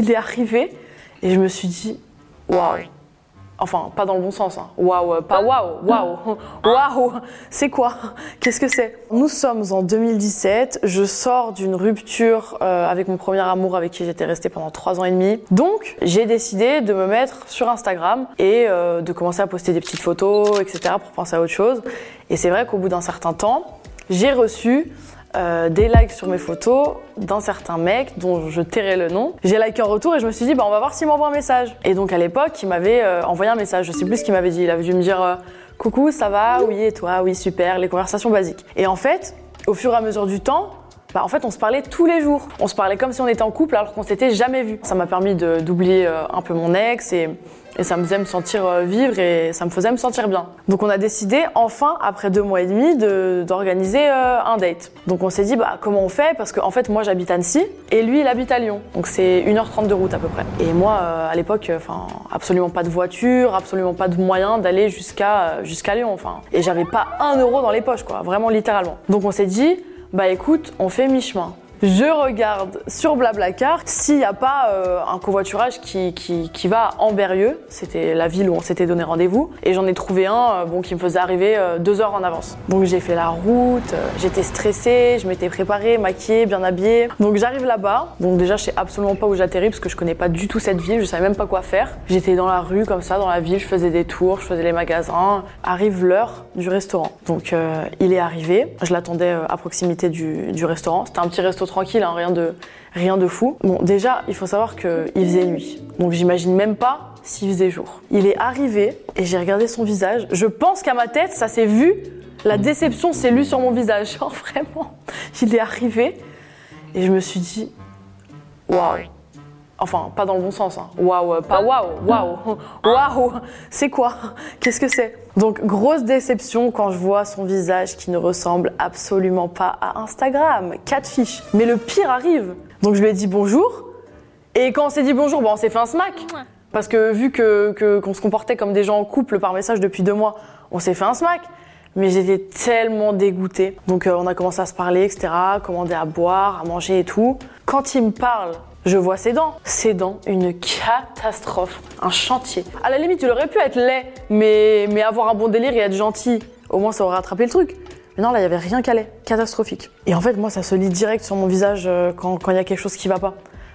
qu'il est arrivé et je me suis dit waouh, enfin pas dans le bon sens, hein. Waouh, pas waouh, waouh, waouh, c'est quoi? Qu'est-ce que c'est? Nous sommes en 2017, je sors d'une rupture avec mon premier amour avec qui j'étais restée pendant 3 ans et demi. Donc j'ai décidé de me mettre sur Instagram et de commencer à poster des petites photos, etc. pour penser à autre chose. Et c'est vrai qu'au bout d'un certain temps, j'ai reçu des likes sur mes photos d'un certain mec dont je tairai le nom. J'ai liké en retour et je me suis dit on va voir s'il m'envoie un message. Et donc à l'époque il m'avait envoyé un message, je sais plus ce qu'il m'avait dit, il avait dû me dire coucou ça va, oui et toi, oui super, les conversations basiques. Et en fait au fur et à mesure du temps, en fait on se parlait tous les jours, on se parlait comme si on était en couple alors qu'on s'était jamais vu. Ça m'a permis d'oublier un peu mon ex et ça me faisait me sentir vivre et ça me faisait me sentir bien. Donc on a décidé enfin après 2 mois et demi d'organiser un date. Donc on s'est dit comment on fait parce que en fait moi j'habite Annecy et lui il habite à Lyon. Donc c'est 1h30 de route à peu près. Et moi à l'époque absolument pas de voiture, absolument pas de moyen d'aller jusqu'à Lyon et j'avais pas 1 euro dans les poches vraiment littéralement. Donc on s'est dit écoute, on fait mi-chemin. Je regarde sur Blablacar s'il n'y a pas un covoiturage qui va à Amberieu, c'était la ville où on s'était donné rendez-vous, et j'en ai trouvé un qui me faisait arriver 2 heures en avance. Donc j'ai fait la route, j'étais stressée, je m'étais préparée, maquillée, bien habillée. Donc j'arrive là-bas, donc déjà je sais absolument pas où j'atterris parce que je connais pas du tout cette ville, je savais même pas quoi faire. J'étais dans la rue comme ça, dans la ville, je faisais des tours, je faisais les magasins. Arrive l'heure du restaurant. Donc il est arrivé, je l'attendais à proximité du restaurant, c'était un petit resto tranquille, hein, rien de fou. Bon, déjà, il faut savoir qu'il faisait nuit. Donc j'imagine même pas s'il faisait jour. Il est arrivé et j'ai regardé son visage. Je pense qu'à ma tête, ça s'est vu. La déception s'est lue sur mon visage. Genre vraiment, il est arrivé et je me suis dit waouh. Enfin, pas dans le bon sens, hein. Waouh, pas waouh, waouh, waouh, c'est quoi? Qu'est-ce que c'est? Donc, grosse déception quand je vois son visage qui ne ressemble absolument pas à Instagram, catfish. Mais le pire arrive. Donc, je lui ai dit bonjour. Et quand on s'est dit bonjour, on s'est fait un smack. Parce que vu qu'on se comportait comme des gens en couple par message depuis 2 mois, on s'est fait un smack. Mais j'étais tellement dégoûtée. Donc, on a commencé à se parler, etc., commander à boire, à manger et tout. Quand il me parle, je vois ses dents, une catastrophe, un chantier. À la limite, il aurait pu être laid, mais avoir un bon délire et être gentil, au moins ça aurait rattrapé le truc. Mais non, là, il n'y avait rien qu'à laid, catastrophique. Et en fait, moi, ça se lit direct sur mon visage quand il y a quelque chose qui ne va pas.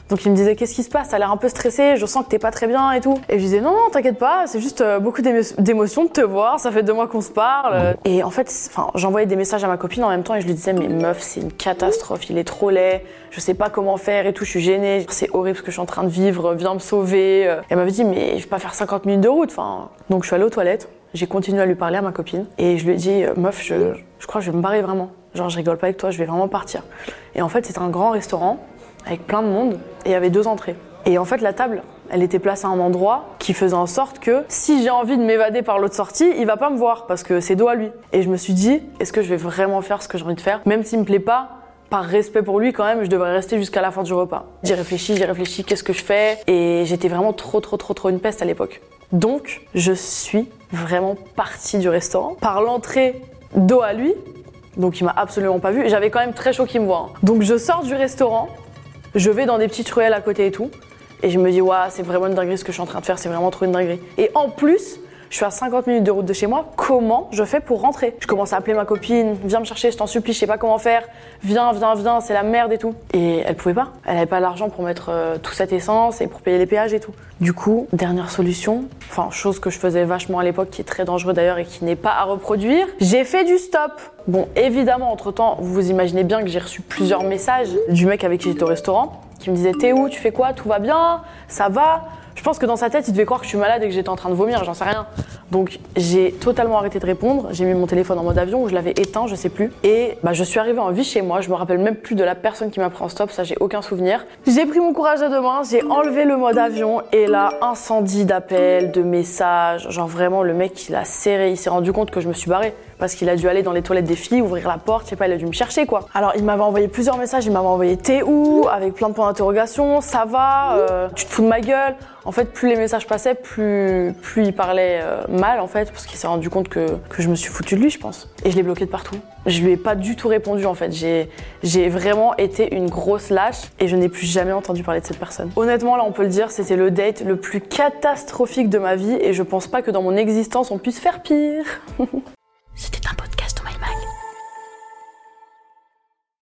Donc il me disait qu'est-ce qui se passe, t'as l'air un peu stressé, je sens que t'es pas très bien et tout. Et je disais non t'inquiète pas, c'est juste beaucoup d'émotions de te voir, ça fait 2 mois qu'on se parle. Et en fait, j'envoyais des messages à ma copine en même temps et je lui disais mais meuf c'est une catastrophe, il est trop laid, je sais pas comment faire et tout, je suis gênée, c'est horrible ce que je suis en train de vivre, viens me sauver. Et elle m'avait dit mais je vais pas faire 50 minutes de route, Donc je suis allée aux toilettes, j'ai continué à lui parler à ma copine et je lui ai dit meuf je crois que je vais me barrer vraiment, je rigole pas avec toi, je vais vraiment partir. Et en fait c'était un grand restaurant avec plein de monde et il y avait 2 entrées. Et en fait la table, elle était placée à un endroit qui faisait en sorte que si j'ai envie de m'évader par l'autre sortie, il va pas me voir parce que c'est dos à lui. Et je me suis dit, est-ce que je vais vraiment faire ce que j'ai envie de faire? Même s'il me plaît pas, par respect pour lui quand même, je devrais rester jusqu'à la fin du repas. J'ai réfléchi, qu'est-ce que je fais? Et j'étais vraiment trop une peste à l'époque. Donc je suis vraiment partie du restaurant par l'entrée dos à lui, donc il m'a absolument pas vu. J'avais quand même très chaud qu'il me voie. Donc je sors du restaurant, je vais dans des petites ruelles à côté et tout, et je me dis waouh, c'est vraiment une dinguerie ce que je suis en train de faire, c'est vraiment trop une dinguerie. Et en plus, je suis à 50 minutes de route de chez moi, comment je fais pour rentrer? Je commence à appeler ma copine, viens me chercher, je t'en supplie, je sais pas comment faire, viens, c'est la merde et tout. Et elle pouvait pas, elle avait pas l'argent pour mettre toute cette essence et pour payer les péages et tout. Du coup, dernière solution, chose que je faisais vachement à l'époque, qui est très dangereux d'ailleurs et qui n'est pas à reproduire, j'ai fait du stop. Bon, évidemment, entre-temps, vous imaginez bien que j'ai reçu plusieurs messages du mec avec qui j'étais au restaurant qui me disait « T'es où? Tu fais quoi? Tout va bien? Ça va ?» Je pense que dans sa tête, il devait croire que je suis malade et que j'étais en train de vomir, j'en sais rien. Donc, j'ai totalement arrêté de répondre. J'ai mis mon téléphone en mode avion ou je l'avais éteint, je sais plus. Et je suis arrivée en vie chez moi. Je me rappelle même plus de la personne qui m'a pris en stop, ça j'ai aucun souvenir. J'ai pris mon courage à deux mains, j'ai enlevé le mode avion et là, incendie d'appels, de messages. Vraiment, le mec il a serré, il s'est rendu compte que je me suis barrée parce qu'il a dû aller dans les toilettes des filles, ouvrir la porte, je sais pas, il a dû me chercher Alors, il m'avait envoyé plusieurs messages, il m'avait envoyé « T'es où ?» avec plein de points d'interrogation, « Ça va ?»« Tu te fous de ma gueule ?» En fait, plus les messages passaient, plus il parlait mal, en fait, parce qu'il s'est rendu compte que je me suis foutue de lui, je pense. Et je l'ai bloqué de partout. Je lui ai pas du tout répondu, en fait. J'ai vraiment été une grosse lâche et je n'ai plus jamais entendu parler de cette personne. Honnêtement, là, on peut le dire, c'était le date le plus catastrophique de ma vie et je pense pas que dans mon existence, on puisse faire pire.